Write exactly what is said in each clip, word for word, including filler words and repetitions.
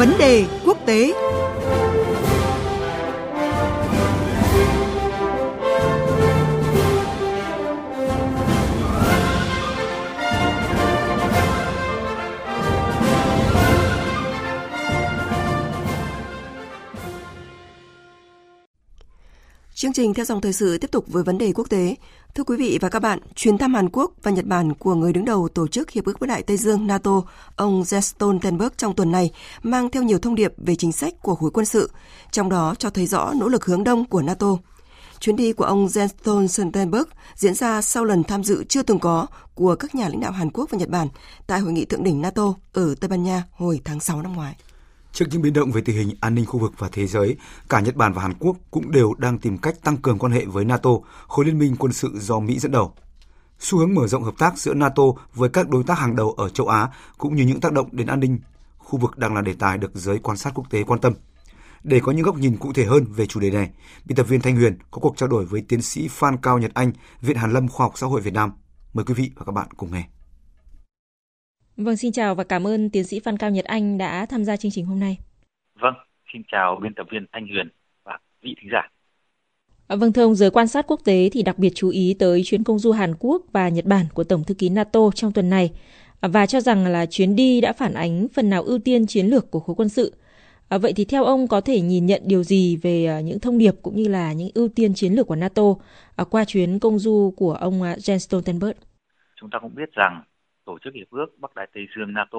Vấn đề quốc tế. Chương trình theo dòng thời sự tiếp tục với vấn đề quốc tế. Thưa quý vị và các bạn, chuyến thăm Hàn Quốc và Nhật Bản của người đứng đầu Tổ chức Hiệp ước Bắc Đại Tây Dương NATO, ông Jens Stoltenberg trong tuần này mang theo nhiều thông điệp về chính sách của khối quân sự, trong đó cho thấy rõ nỗ lực hướng đông của NATO. Chuyến đi của ông Jens Stoltenberg diễn ra sau lần tham dự chưa từng có của các nhà lãnh đạo Hàn Quốc và Nhật Bản tại Hội nghị Thượng đỉnh NATO ở Tây Ban Nha hồi tháng sáu năm ngoái. Trước những biến động về tình hình an ninh khu vực và thế giới, cả Nhật Bản và Hàn Quốc cũng đều đang tìm cách tăng cường quan hệ với NATO, khối liên minh quân sự do Mỹ dẫn đầu. Xu hướng mở rộng hợp tác giữa NATO với các đối tác hàng đầu ở châu Á cũng như những tác động đến an ninh khu vực đang là đề tài được giới quan sát quốc tế quan tâm. Để có những góc nhìn cụ thể hơn về chủ đề này, biên tập viên Thanh Huyền có cuộc trao đổi với tiến sĩ Phan Cao Nhật Anh, Viện Hàn Lâm Khoa học Xã hội Việt Nam. Mời quý vị và các bạn cùng nghe. Vâng, xin chào và cảm ơn tiến sĩ Phan Cao Nhật Anh đã tham gia chương trình hôm nay. Vâng, xin chào biên tập viên Thanh Huyền và vị thính giả. À, vâng, thưa ông, giới quan sát quốc tế thì đặc biệt chú ý tới chuyến công du Hàn Quốc và Nhật Bản của Tổng thư ký NATO trong tuần này và cho rằng là chuyến đi đã phản ánh phần nào ưu tiên chiến lược của khối quân sự. À, vậy thì theo ông có thể nhìn nhận điều gì về những thông điệp cũng như là những ưu tiên chiến lược của NATO qua chuyến công du của ông Jens Stoltenberg? Chúng ta cũng biết rằng Tổ chức Hiệp ước Bắc Đại Tây Dương NATO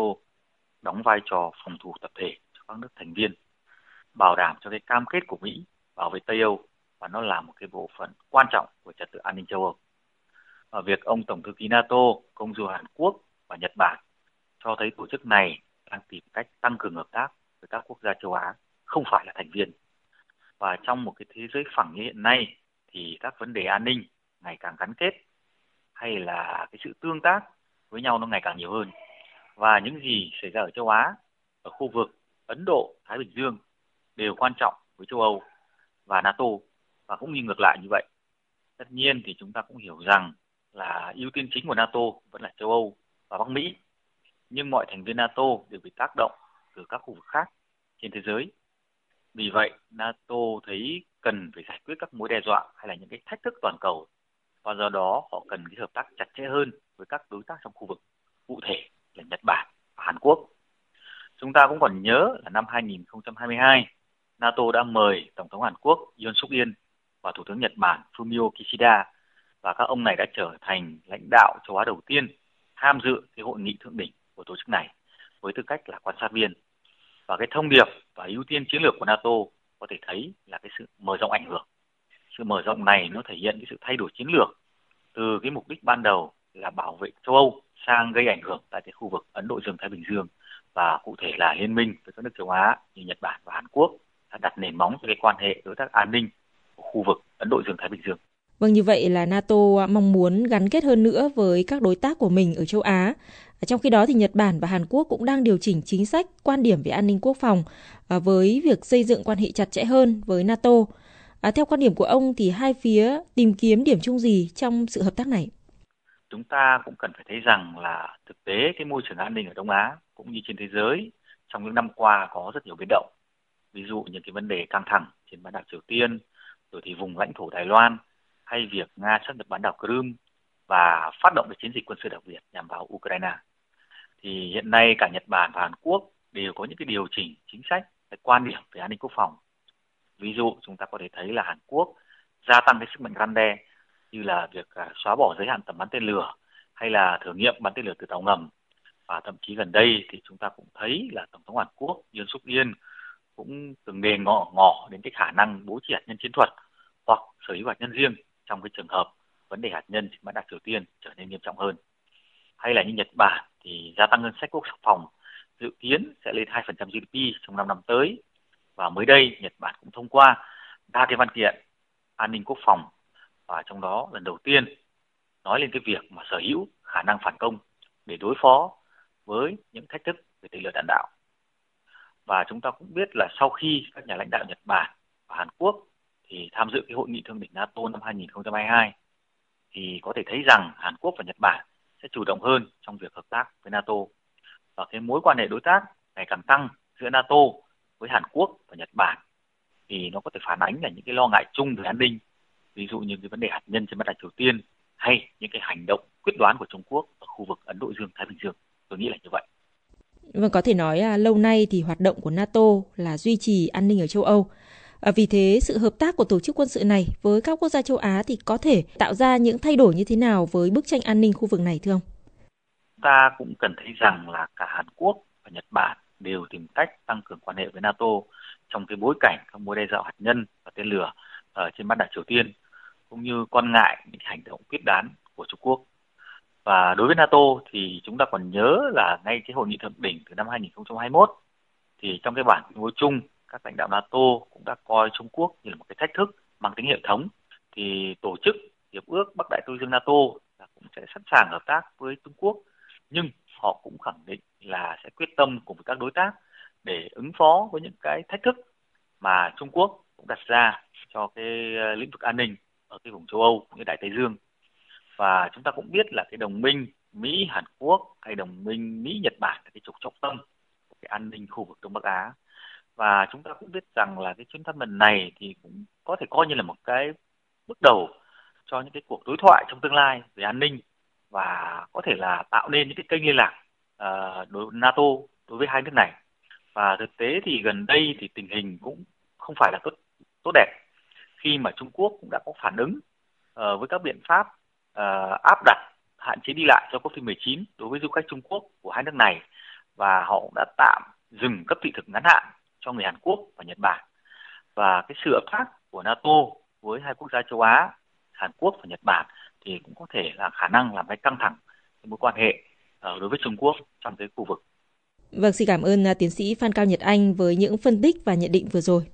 đóng vai trò phòng thủ tập thể cho các nước thành viên, bảo đảm cho cái cam kết của Mỹ bảo vệ Tây Âu, và nó là một cái bộ phận quan trọng của trật tự an ninh châu Âu. Và việc ông Tổng thư ký NATO công du Hàn Quốc và Nhật Bản cho thấy tổ chức này đang tìm cách tăng cường hợp tác với các quốc gia châu Á không phải là thành viên. Và trong một cái thế giới phẳng như hiện nay thì các vấn đề an ninh ngày càng gắn kết hay là cái sự tương tác với nhau nó ngày càng nhiều hơn. Và những gì xảy ra ở châu Á, ở khu vực Ấn Độ, Thái Bình Dương đều quan trọng với châu Âu và NATO, và cũng như ngược lại như vậy. Tất nhiên thì chúng ta cũng hiểu rằng là ưu tiên chính của NATO vẫn là châu Âu và Bắc Mỹ, nhưng mọi thành viên NATO đều bị tác động từ các khu vực khác trên thế giới. Vì vậy, NATO thấy cần phải giải quyết các mối đe dọa hay là những cái thách thức toàn cầu, và do đó họ cần cái hợp tác chặt chẽ hơn với các đối tác trong khu vực, cụ thể là Nhật Bản và Hàn Quốc. Chúng ta cũng còn nhớ là năm hai nghìn không trăm hai mươi hai, NATO đã mời Tổng thống Hàn Quốc Yoon Suk-yeol và Thủ tướng Nhật Bản Fumio Kishida, và các ông này đã trở thành lãnh đạo châu Á đầu tiên tham dự cái hội nghị thượng đỉnh của tổ chức này với tư cách là quan sát viên. Và cái thông điệp và ưu tiên chiến lược của NATO có thể thấy là cái sự mở rộng ảnh hưởng. Sự mở rộng này nó thể hiện cái sự thay đổi chiến lược từ cái mục đích ban đầu là bảo vệ châu Âu sang gây ảnh hưởng tại cái khu vực Ấn Độ Dương, Thái Bình Dương, và cụ thể là liên minh với các nước châu Á như Nhật Bản và Hàn Quốc đã đặt nền móng cho cái quan hệ đối tác an ninh của khu vực Ấn Độ Dương, Thái Bình Dương. Vâng, như vậy là NATO mong muốn gắn kết hơn nữa với các đối tác của mình ở châu Á. Trong khi đó thì Nhật Bản và Hàn Quốc cũng đang điều chỉnh chính sách, quan điểm về an ninh quốc phòng với việc xây dựng quan hệ chặt chẽ hơn với NATO. À, theo quan điểm của ông thì hai phía tìm kiếm điểm chung gì trong sự hợp tác này? Chúng ta cũng cần phải thấy rằng là thực tế cái môi trường an ninh ở Đông Á cũng như trên thế giới trong những năm qua có rất nhiều biến động. Ví dụ những cái vấn đề căng thẳng trên bán đảo Triều Tiên, rồi thì vùng lãnh thổ Đài Loan, hay việc Nga xâm nhập bán đảo Crimea và phát động cái chiến dịch quân sự đặc biệt nhằm vào Ukraine. Thì hiện nay cả Nhật Bản và Hàn Quốc đều có những cái điều chỉnh chính sách, cái quan điểm về an ninh quốc phòng. Ví dụ chúng ta có thể thấy là Hàn Quốc gia tăng cái sức mạnh răn đe như là việc xóa bỏ giới hạn tầm bắn tên lửa hay là thử nghiệm bắn tên lửa từ tàu ngầm. Và thậm chí gần đây thì chúng ta cũng thấy là Tổng thống Hàn Quốc Yoon Suk-yeol cũng từng đề ngỏ ngỏ đến cái khả năng bố trí hạt nhân chiến thuật hoặc sở hữu hạt nhân riêng trong cái trường hợp vấn đề hạt nhân trên bán đảo Triều Tiên trở nên nghiêm trọng hơn. Hay là như Nhật Bản thì gia tăng ngân sách quốc phòng, dự kiến sẽ lên hai phần trăm giê đê pê trong năm năm tới. Và mới đây, Nhật Bản cũng thông qua ba cái văn kiện an ninh quốc phòng, và trong đó lần đầu tiên nói lên cái việc mà sở hữu khả năng phản công để đối phó với những thách thức về tên lửa đạn đạo. Và chúng ta cũng biết là sau khi các nhà lãnh đạo Nhật Bản và Hàn Quốc thì tham dự cái hội nghị thượng đỉnh NATO năm hai nghìn không trăm hai mươi hai, thì có thể thấy rằng Hàn Quốc và Nhật Bản sẽ chủ động hơn trong việc hợp tác với NATO, và cái mối quan hệ đối tác ngày càng tăng giữa NATO với Hàn Quốc và Nhật Bản thì nó có thể phản ánh là những cái lo ngại chung về an ninh, ví dụ như cái vấn đề hạt nhân trên bán đảo Triều Tiên hay những cái hành động quyết đoán của Trung Quốc ở khu vực Ấn Độ Dương, Thái Bình Dương. Tôi nghĩ là như vậy. Vâng, có thể nói à, lâu nay thì hoạt động của NATO là duy trì an ninh ở châu Âu. À, vì thế sự hợp tác của tổ chức quân sự này với các quốc gia châu Á thì có thể tạo ra những thay đổi như thế nào với bức tranh an ninh khu vực này thưa ông? Ta cũng cần thấy rằng là cả Hàn Quốc và Nhật Bản đều tìm cách tăng cường quan hệ với NATO trong cái bối cảnh các mối đe dọa hạt nhân và tên lửa ở trên bán đảo Triều Tiên, cũng như quan ngại những hành động quyết đoán của Trung Quốc. Và đối với NATO thì chúng ta còn nhớ là ngay cái hội nghị thượng đỉnh từ năm hai nghìn không trăm hai mươi mốt thì trong cái bản tuyên bố chung các lãnh đạo NATO cũng đã coi Trung Quốc như là một cái thách thức mang tính hệ thống. Thì tổ chức hiệp ước Bắc Đại Tây Dương NATO là cũng sẽ sẵn sàng hợp tác với Trung Quốc, nhưng họ cũng khẳng định là sẽ quyết tâm cùng với các đối tác để ứng phó với những cái thách thức mà Trung Quốc cũng đặt ra cho cái lĩnh vực an ninh ở cái vùng châu Âu cũng như Đại Tây Dương. Và chúng ta cũng biết là cái đồng minh Mỹ Hàn Quốc hay đồng minh Mỹ Nhật Bản là cái trục trọng tâm của cái an ninh khu vực Đông Bắc Á. Và chúng ta cũng biết rằng là cái chuyến thăm lần này thì cũng có thể coi như là một cái bước đầu cho những cái cuộc đối thoại trong tương lai về an ninh, và có thể là tạo nên những cái kênh liên lạc uh, đối với NATO đối với hai nước này. Và thực tế thì gần đây thì tình hình cũng không phải là tốt tốt đẹp khi mà Trung Quốc cũng đã có phản ứng uh, với các biện pháp uh, áp đặt hạn chế đi lại do covid mười chín đối với du khách Trung Quốc của hai nước này, và họ đã tạm dừng cấp thị thực ngắn hạn cho người Hàn Quốc và Nhật Bản. Và cái sự hợp tác của NATO với hai quốc gia châu Á, Hàn Quốc và Nhật Bản thì cũng có thể là khả năng làm cái căng thẳng mối quan hệ đối với Trung Quốc trong cái khu vực. Vâng, xin cảm ơn tiến sĩ Phan Cao Nhật Anh với những phân tích và nhận định vừa rồi.